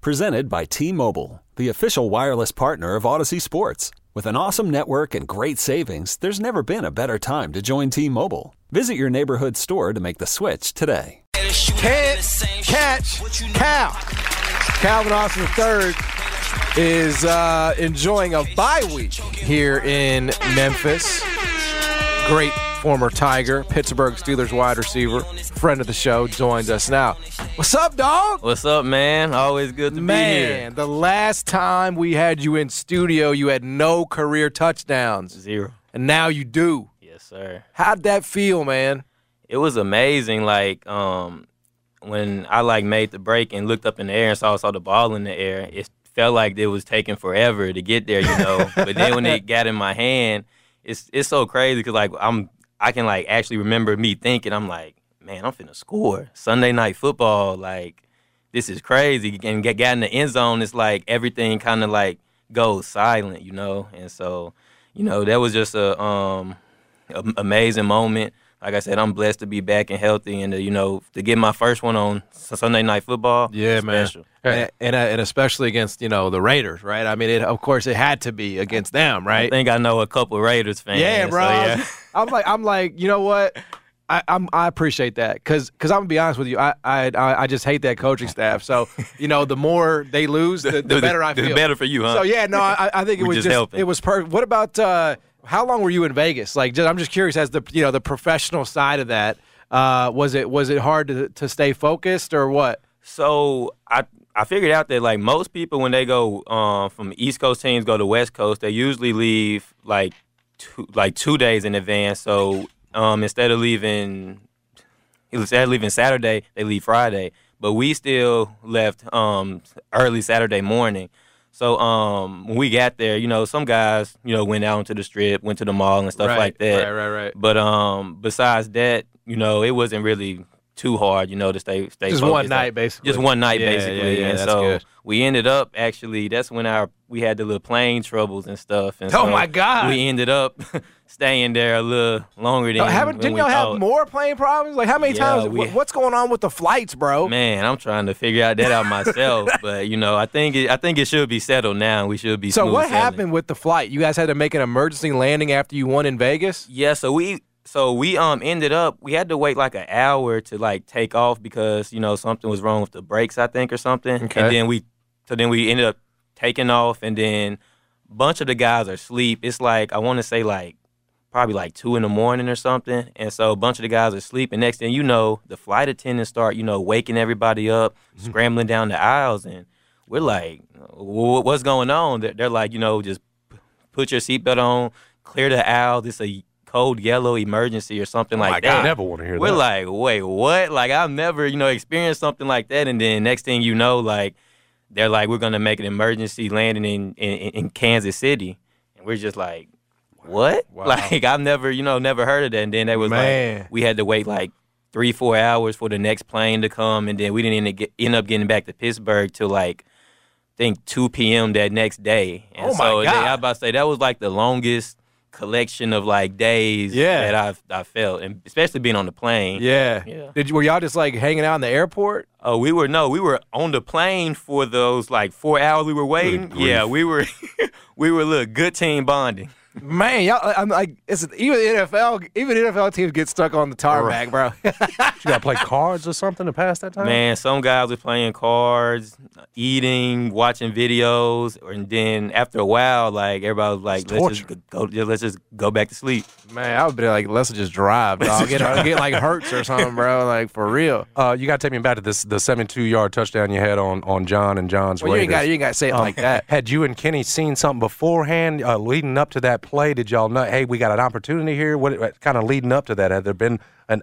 Presented by T-Mobile, the official wireless partner of Odyssey Sports. With an awesome network and great savings, there's never been a better time to join T-Mobile. Visit your neighborhood store to make the switch today. Can't Catch Cow. Calvin Austin III is enjoying a bye week here in Memphis. Great former Tiger, Pittsburgh Steelers wide receiver, friend of the show, joins us now. What's up, dog? What's up, man? Always good to be here. Man, the last time we had you in studio, you had no career touchdowns. 0. And now you do. Yes, sir. How'd that feel, man? It was amazing. Like, when I made the break and looked up in the air and saw the ball in the air, it felt like it was taking forever to get there, you know. But then when it got in my hand, It's so crazy because I can actually remember me thinking, I'm like, man, I'm finna score Sunday night football, this is crazy. And got in the end zone, it's like everything kind of goes silent, you know. And so, you know, that was just an amazing moment. Like I said, I'm blessed to be back and healthy, and to get my first one on Sunday night football. Yeah, special. Man, and especially against the Raiders, right? I mean, it had to be against them, right? I think I know a couple of Raiders fans. Yeah, bro. So, yeah. I'm like, you know what? I appreciate that because I'm gonna be honest with you, I just hate that coaching staff. So the more they lose, the better I feel. The better for you, huh? So yeah, no, I think it was just it was perfect. What about? How long were you in Vegas? I'm just curious as the professional side of that. Was it hard to stay focused or what? So I figured out that most people when they go from East Coast teams go to West Coast, they usually leave two days in advance. So instead of leaving Saturday, they leave Friday. But we still left early Saturday morning. So when we got there, some guys, went out onto the strip, went to the mall and stuff like that. Right. But besides that, it wasn't really too hard, to stay just focused. Just one night, basically. Yeah, and that's so good. We ended up actually. That's when we had the little plane troubles and stuff. And oh my God! We ended up staying there a little longer than. Didn't y'all have more plane problems? How many times? What's going on with the flights, bro? Man, I'm trying to figure that out myself. But I think it should be settled now. We should be. So what happened with the flight? You guys had to make an emergency landing after you won in Vegas. Yeah. So we ended up we had to wait an hour to take off because something was wrong with the brakes I think or something. Okay. And then we ended up taking off and then a bunch of the guys are asleep. It's I want to say probably 2 a.m. or something. And so a bunch of the guys are asleep and next thing the flight attendants start waking everybody up, mm-hmm. scrambling down the aisles and we're like, what's going on? They're like just put your seatbelt on, clear the aisle. It's a code yellow emergency or something that. I never want to hear that. We're wait, what? I've never, experienced something like that. And then next thing they're we're going to make an emergency landing in Kansas City. And we're just what? Wow. I've never, never heard of that. And then they was Man. We had to wait 3-4 hours for the next plane to come. And then we didn't end up getting back to Pittsburgh till I think 2 p.m. that next day. And God. I was about to say that was the longest collection of days that I felt, and especially being on the plane. Yeah. Were y'all just hanging out in the airport? Oh, we were on the plane for those 4 hours we were waiting. Yeah, we were a little good team bonding. Man, y'all, I'm even NFL teams get stuck on the tarmac, bro. You gotta play cards or something to pass that time. Man, some guys were playing cards, eating, watching videos, and then after a while, everybody was let's just go back to sleep. Man, I would be let's just drive, dog. Get Hurts or something, bro. For real. You gotta take me back to the 72-yard touchdown you had on John and John's Raiders. You ain't gotta say it like that. Had you and Kenny seen something beforehand leading up to that play did y'all know, hey, we got an opportunity here? What kind of leading up to that? Had there been an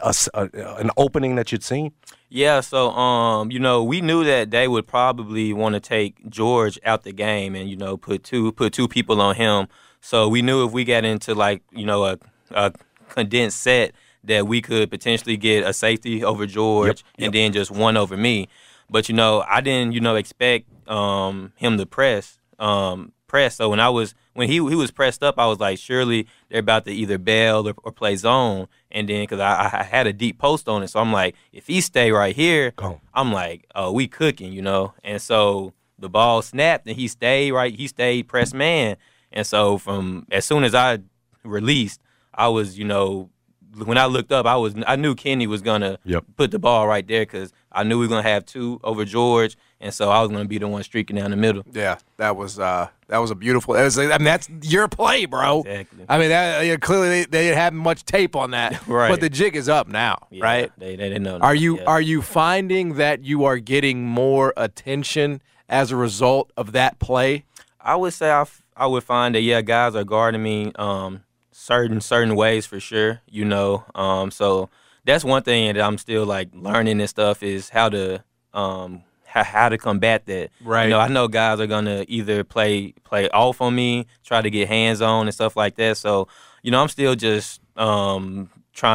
opening that you'd seen? Yeah, so, we knew that they would probably want to take George out the game and, put two people on him. So we knew if we got into, a condensed set that we could potentially get a safety over George and then just one over me. But, I didn't, expect him to press. So when he was pressed up, I was like, surely they're about to either bail or play zone. And then because I had a deep post on it. So I'm like, if he stay right here, I'm like, oh, we cooking, And so the ball snapped and he stayed press man. And so as soon as I released, I was, when I looked up, I knew Kenny was going to put the ball right there because I knew we were going to have two over George, and so I was going to be the one streaking down the middle. Yeah, that was a beautiful – that's your play, bro. Exactly. I mean, clearly they didn't have much tape on that, right. But the jig is up now, yeah, right? They didn't know. Are you finding that you are getting more attention as a result of that play? I would say I would find that, yeah, guys are guarding me certain ways for sure, so that's one thing that I'm still learning and stuff is how to combat that. Right. I know guys are gonna either play off on me, try to get hands on and stuff like that. So I'm still just trying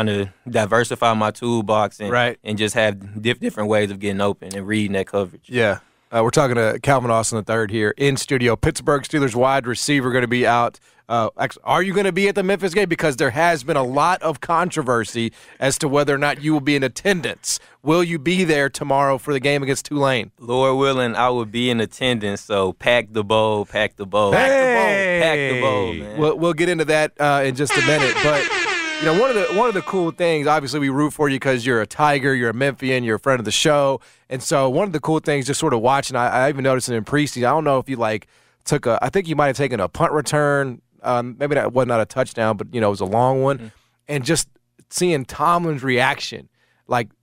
to diversify my toolbox and and just have different ways of getting open and reading that coverage. Yeah. We're talking to Calvin Austin III here in studio. Pittsburgh Steelers wide receiver going to be out. Are you going to be at the Memphis game? Because there has been a lot of controversy as to whether or not you will be in attendance. Will you be there tomorrow for the game against Tulane? Lord willing, I will be in attendance, so pack the bowl. Pack the bowl, man. We'll get into that in just a minute, but... one of the cool things, obviously we root for you because you're a Tiger, you're a Memphian, you're a friend of the show. And so one of the cool things just sort of watching, I even noticed it in preseason, I don't know if you I think you might have taken a punt return. Maybe that wasn't a touchdown, but it was a long one. Mm-hmm. And just seeing Tomlin's reaction.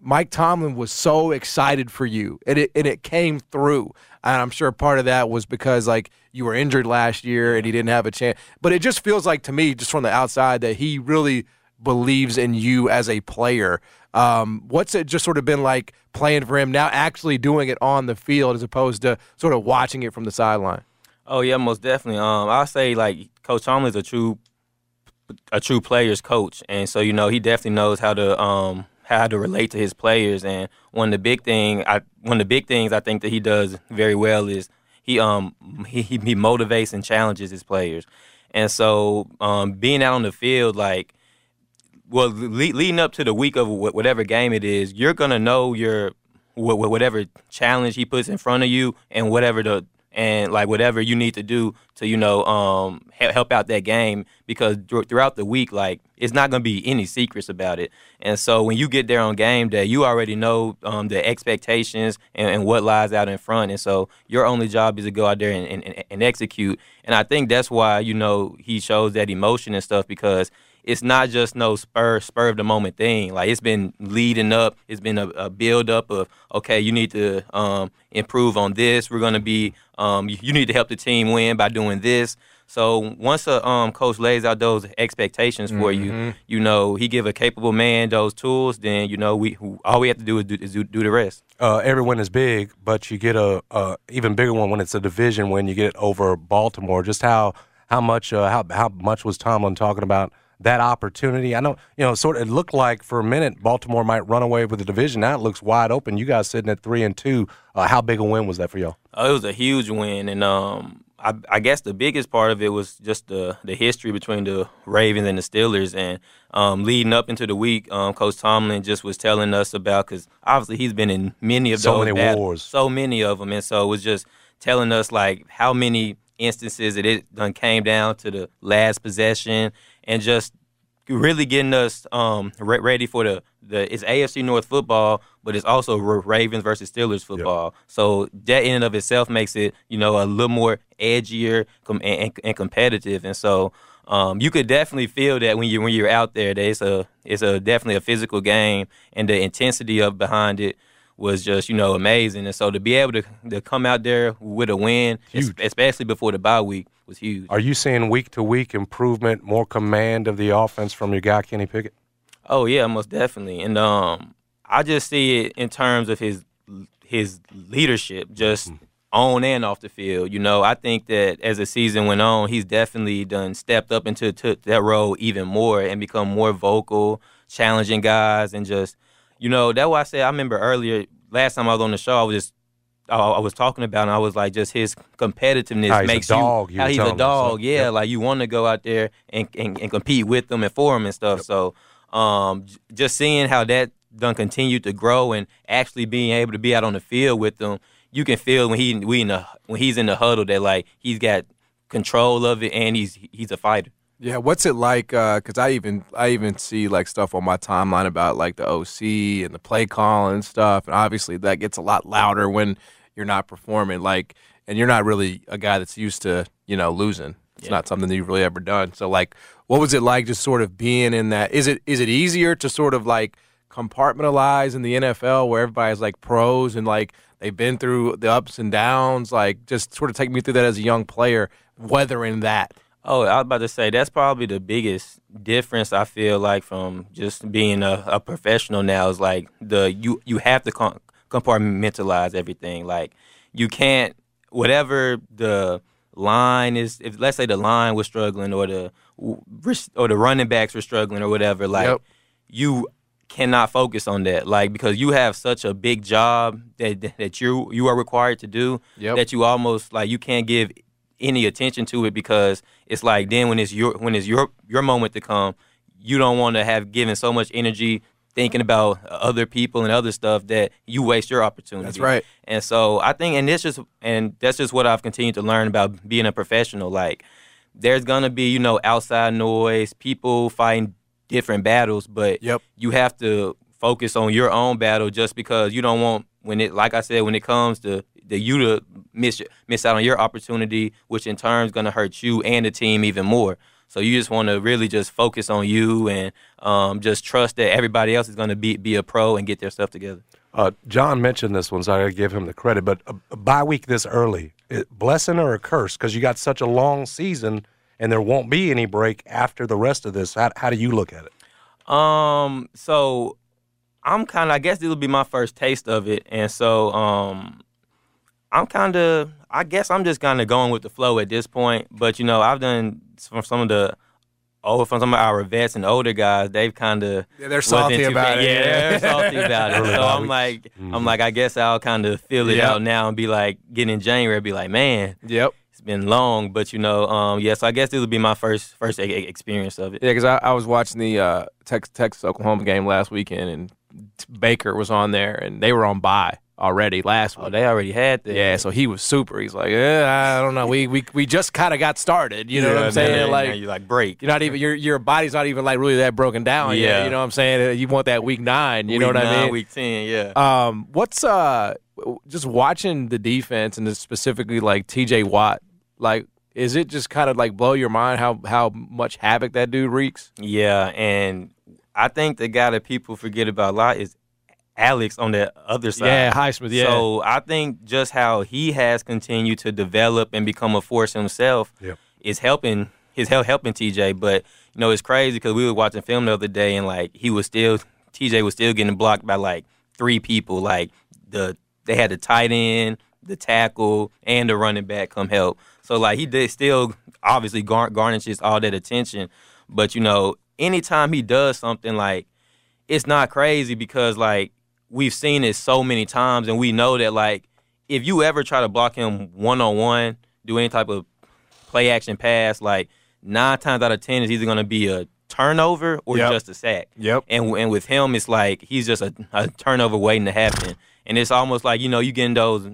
Mike Tomlin was so excited for you, and it came through. And I'm sure part of that was because, you were injured last year and he didn't have a chance. But it just feels like to me, just from the outside, that he really – believes in you as a player. What's it just sort of been like playing for him now, actually doing it on the field as opposed to sort of watching it from the sideline? Oh yeah, most definitely. I'll say Coach Tomlin is a true players coach, and so he definitely knows how to relate to his players. And one of the big things I think that he does very well is he motivates and challenges his players. And so being out on the field Well, leading up to the week of whatever game it is, you're going to know your whatever challenge he puts in front of you and whatever you need to do to, help out that game, because throughout the week, it's not going to be any secrets about it. And so when you get there on game day, you already know the expectations and what lies out in front. And so your only job is to go out there and execute. And I think that's why, he shows that emotion and stuff, because it's not just no spur of the moment thing. It's been leading up. It's been a build up of, okay, you need to improve on this. We're going to be, you need to help the team win by doing this. So once a coach lays out those expectations for you, he give a capable man those tools, then, we have to do is do the rest. Every win is big, but you get a even bigger one when it's a division win. You get it over Baltimore. Just how much was Tomlin talking about that opportunity? I know, it looked like for a minute Baltimore might run away with the division. Now it looks wide open. You guys sitting at 3-2. How big a win was that for y'all? It was a huge win, and I guess the biggest part of it was just the history between the Ravens and the Steelers. And leading up into the week, Coach Tomlin just was telling us about, because obviously he's been in many of those wars, so many of them, and so it was just telling us how many instances that it done came down to the last possession. And just really getting us ready for it's AFC North football, but it's also Ravens versus Steelers football. Yep. So that in and of itself makes it, a little more edgier and competitive. And so you could definitely feel that when you're out there, that it's definitely a physical game, and the intensity behind it was just, you know, amazing. And so to be able to come out there with a win, especially before the bye week, was huge. Are you seeing week-to-week improvement, more command of the offense from your guy, Kenny Pickett? Oh, yeah, most definitely. And I just see it in terms of his leadership, just on and off the field. You know, I think that as the season went on, he's definitely done stepped up into that role even more and become more vocal, challenging guys, and just, you know, that's why I said, I remember earlier, last time I was on the show, I was talking about, and I was like, just his competitiveness makes you how he's a dog. Yeah, yep. Like you want to go out there and compete with them and for him and stuff. Yep. So just seeing how that done continued to grow and actually being able to be out on the field with them, you can feel when he's in the huddle that like he's got control of it and he's a fighter. Yeah, what's it like? Because I even see like stuff on my timeline about like the OC and the play call and stuff, and obviously that gets a lot louder when you're not performing. Like, and you're not really a guy that's used to, you know, losing. It's not something that you've really ever done. So like, what was it like just sort of being in that? Is it easier to sort of like compartmentalize in the NFL where everybody's like pros and like they've been through the ups and downs? Like, just sort of take me through that as a young player, weathering that. Oh, I was about to say, that's probably the biggest difference I feel like from just being a professional now is like you have to compartmentalize everything. Like you can't, whatever the line is, if let's say the line was struggling or the running backs were struggling or whatever, like you cannot focus on that. Like, because you have such a big job that you are required to do that you almost like you can't give any attention to it, because it's like then when it's your moment to come, you don't want to have given so much energy thinking about other people and other stuff that you waste your opportunity. That's right. And so I think, that's just what I've continued to learn about being a professional. Like, there's gonna be, you know, outside noise, people fighting different battles, but you have to focus on your own battle, just because you don't want, when it comes to you to miss out on your opportunity, which in turn is going to hurt you and the team even more. So you just want to really just focus on you and just trust that everybody else is going to be a pro and get their stuff together. John mentioned this one, so I got to give him the credit. But a bye week this early, blessing or a curse? Because you got such a long season and there won't be any break after the rest of this. How do you look at it? So I'm kind of, I guess this will be my first taste of it. And so I'm just kind of going with the flow at this point. But, you know, I've done from some of our vets and older guys, they've kind of they're salty about it. Yeah, they're salty about it. So I'm like, I guess I'll kind of feel it out now and be like, getting in January, be like, man, it's been long. But, you know, so I guess this will be my first experience of it. Yeah, because I was watching the Texas Oklahoma game last weekend, and Baker was on there, and they were on bye already last week. Oh, they already had that. Yeah, so he was super. He's like, I don't know. We just kind of got started. You know what I'm saying? Man, like, you like break. You're not even your body's not even like really that broken down yet. You know what I'm saying? You want that week 9. You know what I mean? Week 10. Yeah. What's just watching the defense and specifically like T.J. Watt, like, is it just kind of like blow your mind how much havoc that dude wreaks? Yeah, and I think the guy that people forget about a lot is Alex on the other side. Yeah, Highsmith, yeah. So I think just how he has continued to develop and become a force himself is helping TJ. But, you know, it's crazy because we were watching film the other day and, like, TJ was still getting blocked by, like, 3 people. Like, they had the tight end, the tackle, and the running back come help. So, like, he did still obviously garnishes all that attention. But, you know, anytime he does something, like, it's not crazy because, like, we've seen it so many times, and we know that, like, if you ever try to block him one-on-one, do any type of play-action pass, like, 9 times out of 10 is either going to be a turnover or just a sack. Yep. And with him, it's like he's just a turnover waiting to happen. And it's almost like, you know, you get in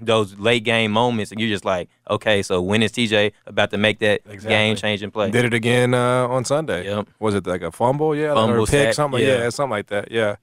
those late-game moments, and you're just like, okay, so when is TJ about to make that game-changing play? Did it again on Sunday. Yep. Was it like a fumble? Yeah, fumble, or a pick, sack, something. Yeah, something like that, yeah.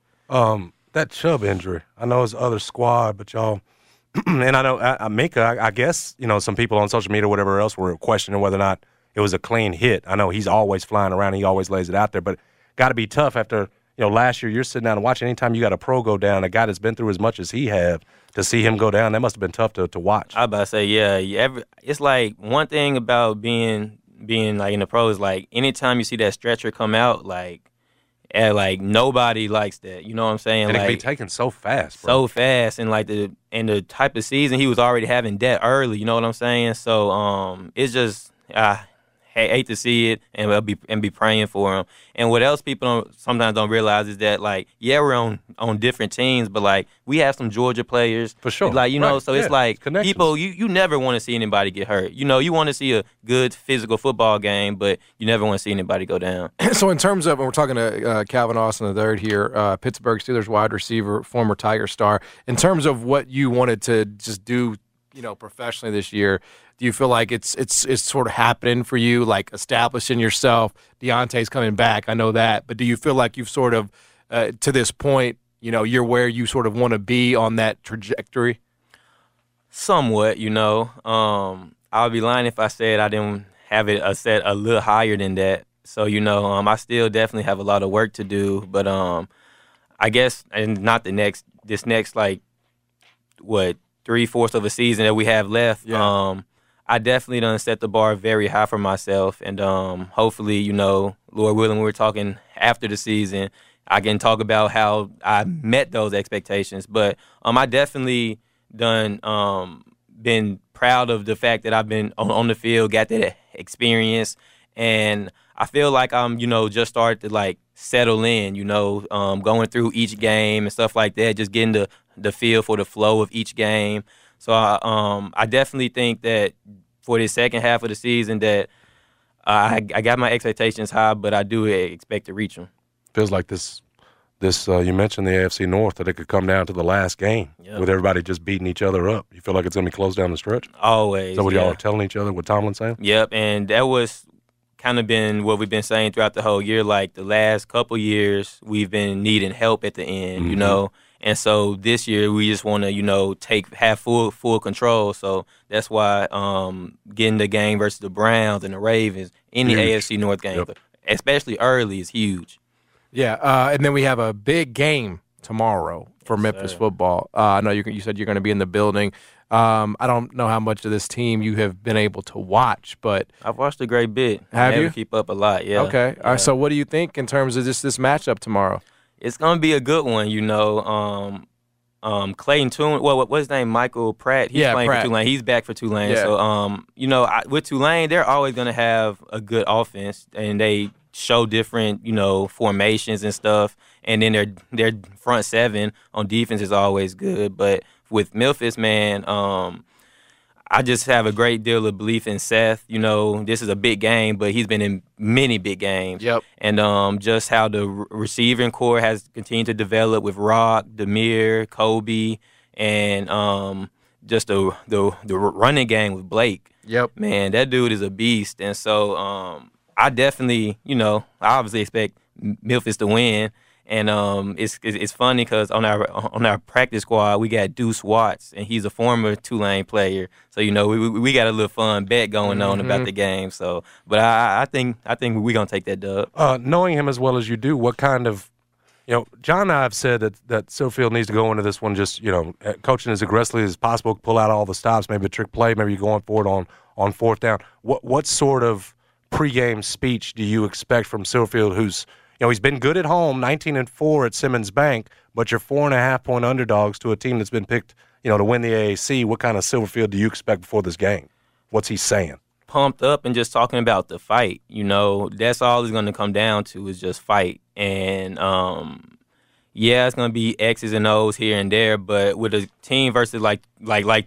That Chubb injury, I know it's other squad, but y'all – and I know Mika, I guess, you know, some people on social media or whatever else were questioning whether or not it was a clean hit. I know he's always flying around. He always lays it out there. But got to be tough after, you know, last year you're sitting down and watching. Anytime you got a pro go down, a guy that's been through as much as he have, to see him go down, that must have been tough to watch. I about to say, yeah. It's like one thing about being like in the pros, like anytime you see that stretcher come out, like nobody likes that. You know what I'm saying? And it can be taken so fast, bro. So fast, and like the type of season he was already having that early. You know what I'm saying? So it's just I hate to see it, and we'll be praying for him. And what else people sometimes don't realize is that, like, yeah, we're on different teams, but like we have some Georgia players for sure. Like, you know, right. So yeah. It's like people you never want to see anybody get hurt. You know, you want to see a good physical football game, but you never want to see anybody go down. So in terms of, and we're talking to Calvin Austin III here, Pittsburgh Steelers wide receiver, former Tiger star. In terms of what you wanted to just do, you know, professionally this year, do you feel like it's sort of happening for you, like establishing yourself? Deontay's coming back, I know that, but do you feel like you've sort of, to this point, you know, you're where you sort of want to be on that trajectory? Somewhat, you know. I would be lying if I said I didn't have it set a little higher than that. So, you know, I still definitely have a lot of work to do, but I guess, and not this next like what 3/4 of a season that we have left. Yeah. I definitely done set the bar very high for myself, and hopefully, you know, Lord willing, we were talking after the season, I can talk about how I met those expectations. But I definitely done been proud of the fact that I've been on the field, got that experience, and I feel like I'm, you know, just started to like settle in, you know, going through each game and stuff like that, just getting the feel for the flow of each game. So I definitely think that for the second half of the season that I got my expectations high, but I do expect to reach them. Feels like this you mentioned the AFC North, that it could come down to the last game. Yep. With everybody just beating each other up. You feel like it's going to be close down the stretch? Always. So what y'all are telling each other, what Tomlin's saying? Yep, and that was kind of been what we've been saying throughout the whole year. Like the last couple years, we've been needing help at the end, mm-hmm. you know. And so this year we just want to, you know, have full control. So that's why getting the game versus the Browns and the Ravens in the AFC North game, yep. especially early, is huge. Yeah, and then we have a big game tomorrow for Memphis football. I know you said you're going to be in the building. I don't know how much of this team you have been able to watch, but I've watched a great bit. Have you? Keep up a lot, yeah. Okay. Yeah. All right, so what do you think in terms of this matchup tomorrow? It's going to be a good one, you know. Clayton Toon, well, what's his name? Michael Pratt. He's playing Pratt. For Tulane. He's back for Tulane. Yeah. So, you know, with Tulane, they're always going to have a good offense, and they show different, you know, formations and stuff. And then their front seven on defense is always good. But with Memphis, man, I just have a great deal of belief in Seth. You know, this is a big game, but he's been in many big games. Yep. And just how the receiving core has continued to develop with Rock, Demir, Kobe, and just the running game with Blake. Yep. Man, that dude is a beast. And so I definitely, you know, I obviously expect Memphis to win. And it's funny because on our practice squad, we got Deuce Watts, and he's a former Tulane player. So, you know, we got a little fun bet going on mm-hmm. about the game. So, but I think we're going to take that dub. Knowing him as well as you do, what kind of, you know, John and I have said that Silfield needs to go into this one just, you know, coaching as aggressively as possible, pull out all the stops, maybe a trick play, maybe you're going for it on fourth down. What sort of pregame speech do you expect from Silfield, who's, you know, he's been good at home, 19-4 at Simmons Bank, but you're 4.5-point underdogs to a team that's been picked, you know, to win the AAC. What kind of Silverfield do you expect before this game? What's he saying? Pumped up and just talking about the fight. You know, that's all it's going to come down to is just fight. And, yeah, it's going to be X's and O's here and there, but with a team versus like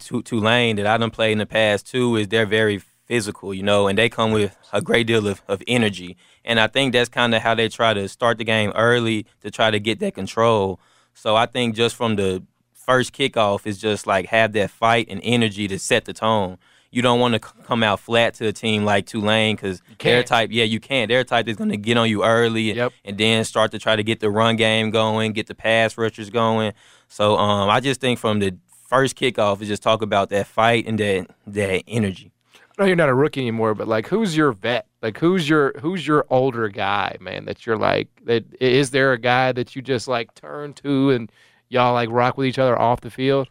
Tulane that I done played in the past too, is they're very physical, you know, and they come with a great deal of energy. And I think that's kind of how they try to start the game early to try to get that control. So I think just from the first kickoff, it's just like have that fight and energy to set the tone. You don't want to come out flat to a team like Tulane because their type, you can't. Their type is going to get on you early and then start to try to get the run game going, get the pass rushers going. So I just think from the first kickoff, is just talk about that fight and that energy. I know you're not a rookie anymore, but like who's your vet Like, who's your older guy, man, that you're like, that is there a guy that you just like turn to and y'all like rock with each other off the field?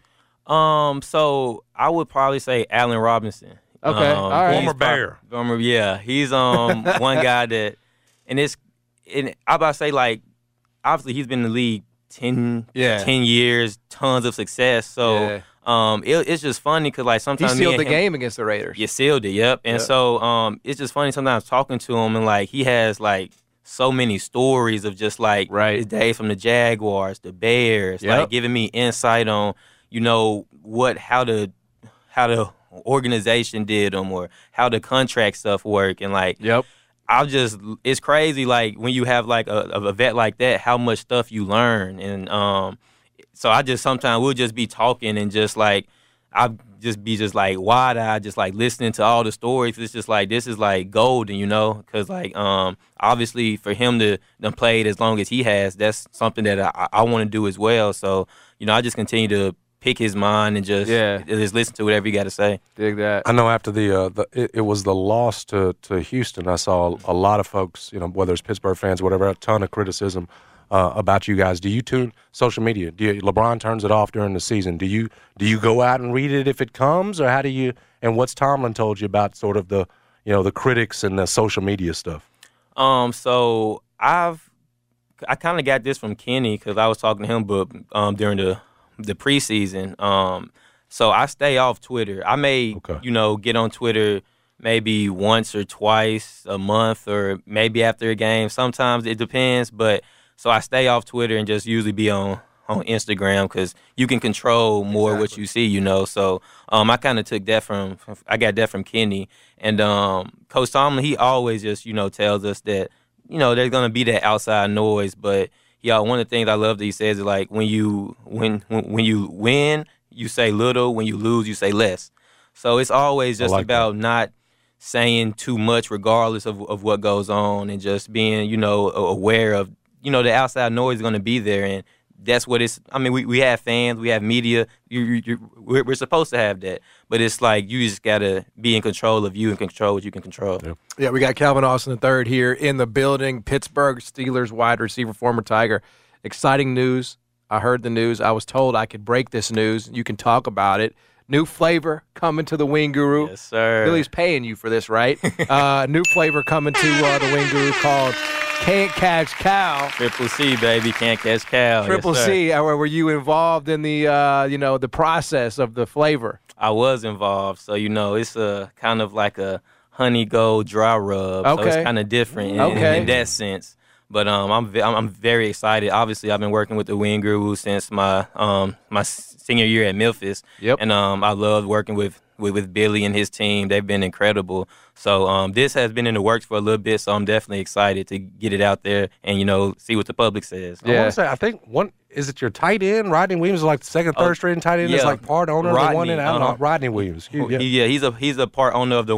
So I would probably say Allen Robinson. Okay, all right. Former Bear. Yeah, he's one guy that, and I about to say, like, obviously he's been in the league 10 years, tons of success. So it's just funny because, like, sometimes he sealed the game against the Raiders. You sealed it, yep. And so it's just funny sometimes talking to him, and like he has like so many stories of just like his days from the Jaguars, the Bears, like giving me insight on, you know, what how the organization did them or how the contract stuff work, and like I'll just, it's crazy, like, when you have, like, a vet like that, how much stuff you learn. And so I just sometimes we'll just be talking and just, like, I'll just be just, like, wide-eyed, just, like, listening to all the stories. It's just, like, this is, like, golden, you know, because, like, obviously for him to play it as long as he has, that's something that I want to do as well. So, you know, I just continue to pick his mind and just listen to whatever you got to say. Dig that. I know after it was the loss to Houston, I saw a lot of folks, you know, whether it's Pittsburgh fans, whatever, a ton of criticism about you guys. Do you tune social media? LeBron turns it off during the season. Do you go out and read it if it comes, or how do you? And what's Tomlin told you about sort of the, you know, the critics and the social media stuff? So I kind of got this from Kenny because I was talking to him, but during the preseason, so I stay off Twitter. I may, you know, get on Twitter maybe once or twice a month, or maybe after a game. Sometimes it depends, but so I stay off Twitter and just usually be on Instagram because you can control more what you see, you know. So I kind of took that I got that from Kenny, and Coach Tomlin. He always just, you know, tells us that, you know, there's gonna be that outside noise, but. Yeah, one of the things I love that he says is, like, when you win, you say little. When you lose, you say less. So it's always just about not saying too much regardless of what goes on, and just being, you know, aware of, you know, the outside noise is going to be there. And that's what it's – I mean, we have fans. We have media. We're supposed to have that. But it's like you just got to be in control of you and control what you can control. Yeah, we got Calvin Austin III here in the building, Pittsburgh Steelers wide receiver, former Tiger. Exciting news. I heard the news. I was told I could break this news. You can talk about it. New flavor coming to the Wing Guru. Yes, sir. Billy's paying you for this, right? New flavor coming to the Wing Guru called – Can't Catch Cow. Triple C, baby. Can't Catch Cow. Triple C. Were you involved in the, you know, the process of the flavor? I was involved. So, you know, it's a kind of like a honey gold dry rub. Okay. So it's kind of different in that sense. But I'm very excited. Obviously, I've been working with the Wing Guru since my my senior year at Memphis. Yep. And I loved working with Billy and his team. They've been incredible. So this has been in the works for a little bit, so I'm definitely excited to get it out there and, you know, see what the public says. Yeah. I want to say, I think is it your tight end? Rodney Williams is like the second, third string tight end. Yeah. Is like part owner of the one in Allen. Rodney Williams. He's a part owner of the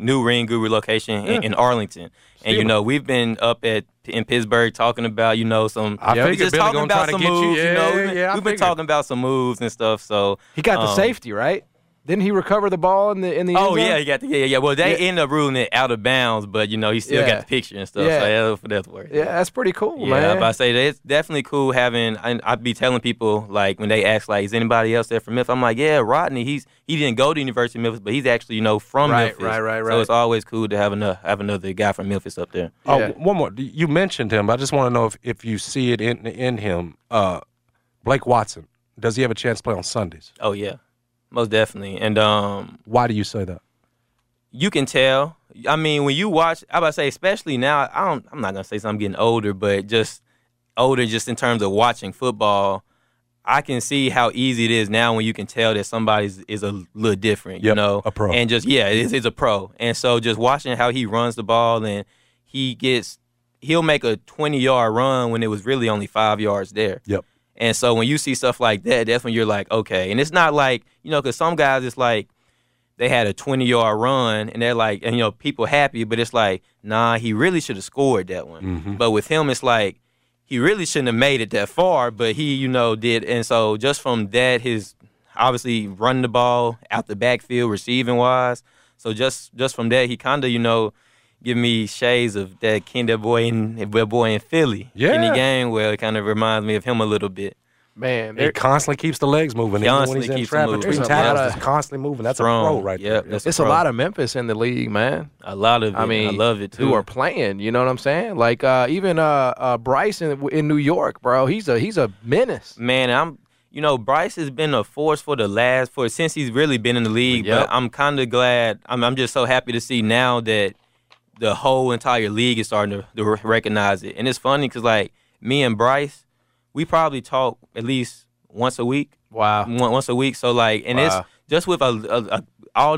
new Ring Guru location in Arlington. And, you know, we've been up in Pittsburgh talking about, you know, some. We've been talking about some moves and stuff. So he got the safety, right? Didn't he recover the ball in the end zone? Yeah, he got yeah. Well, they end up ruling it out of bounds, but, you know, he still got the picture and stuff. Yeah. So that's worth it. Yeah, that's pretty cool, man. Yeah, I say that it's definitely cool having. I'd be telling people, like, when they ask, like, is anybody else there from Memphis? I'm like, yeah, Rodney. He didn't go to University of Memphis, but he's actually, you know, from Memphis. Right. So it's always cool to have another guy from Memphis up there. Oh, yeah. One more. You mentioned him. I just want to know if you see it in him. Blake Watson. Does he have a chance to play on Sundays? Oh yeah. Most definitely. And why do you say that? You can tell. I mean, when you watch, I about to say, especially now, I'm not going to say something, I'm getting older, but just older just in terms of watching football, I can see how easy it is now when you can tell that somebody is a little different, you know? A pro. And just, it's a pro. And so just watching how he runs the ball, and he'll make a 20-yard run when it was really only 5 yards there. Yep. And so when you see stuff like that, that's when you're like, okay. And it's not like, you know, because some guys, it's like they had a 20-yard run, and they're like, and, you know, people happy, but it's like, nah, he really should have scored that one. Mm-hmm. But with him, it's like he really shouldn't have made it that far, but he, you know, did. And so just from that, his obviously running the ball out the backfield, receiving-wise. So just from that, he kind of, you know, give me shades of that Kinder Boy in Philly. Yeah. Kenny Gainwell, it kind of reminds me of him a little bit. Man, he constantly keeps the legs moving. He's constantly moving. That's strong. A pro right yep, there. It's a lot of Memphis in the league, man. A lot of it. I mean, I love it, too. Who are playing, you know what I'm saying? Like, even Bryce in New York, bro, he's a menace. Man, Bryce has been a force since he's really been in the league. Yep. But I'm kind of glad. I'm just so happy to see now that the whole entire league is starting to recognize it. And it's funny because, like, me and Bryce, we probably talk at least once a week. Wow. Once a week. So, like, and it's just with all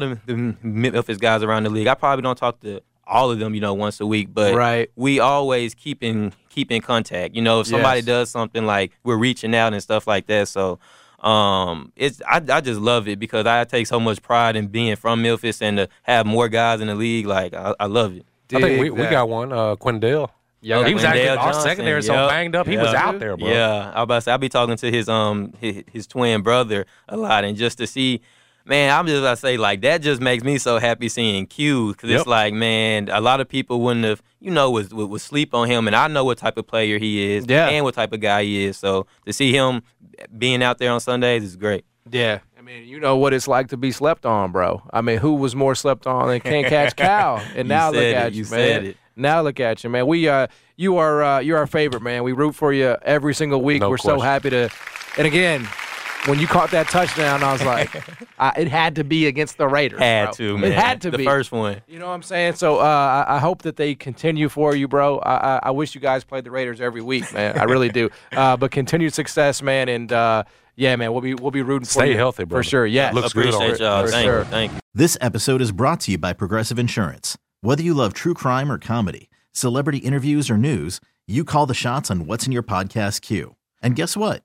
the Memphis guys around the league. I probably don't talk to all of them, you know, once a week. But we always keep in contact. You know, if somebody does something, like, we're reaching out and stuff like that. So, I just love it because I take so much pride in being from Memphis and to have more guys in the league. Like, I love it. I think we got one, Quindell. Yeah, he was actually our secondary, so banged up. He was out there, bro. Yeah, I was about to say, I'll be talking to his twin brother a lot, and just to see, man, I'm just about to say, like, that just makes me so happy seeing Q, because it's like, man, a lot of people wouldn't have, you know, would sleep on him, and I know what type of player he is and what type of guy he is, so to see him being out there on Sundays is great. Yeah. I mean, you know what it's like to be slept on, bro. I mean, who was more slept on than Can't Catch Cow? And now look at you, man. You said it. Now look at you, man. You're our favorite, man. We root for you every single week. No We're question. So happy to. And again, when you caught that touchdown, I was like, it had to be against the Raiders. Had to, man. It had to be. The first one. You know what I'm saying? So I hope that they continue for you, bro. I wish you guys played the Raiders every week, man. I really do. But continued success, man. And, yeah, man, we'll be rooting for you. Stay healthy, bro. For sure, yeah. Looks good. Appreciate y'all. Thank you. This episode is brought to you by Progressive Insurance. Whether you love true crime or comedy, celebrity interviews or news, you call the shots on what's in your podcast queue. And guess what?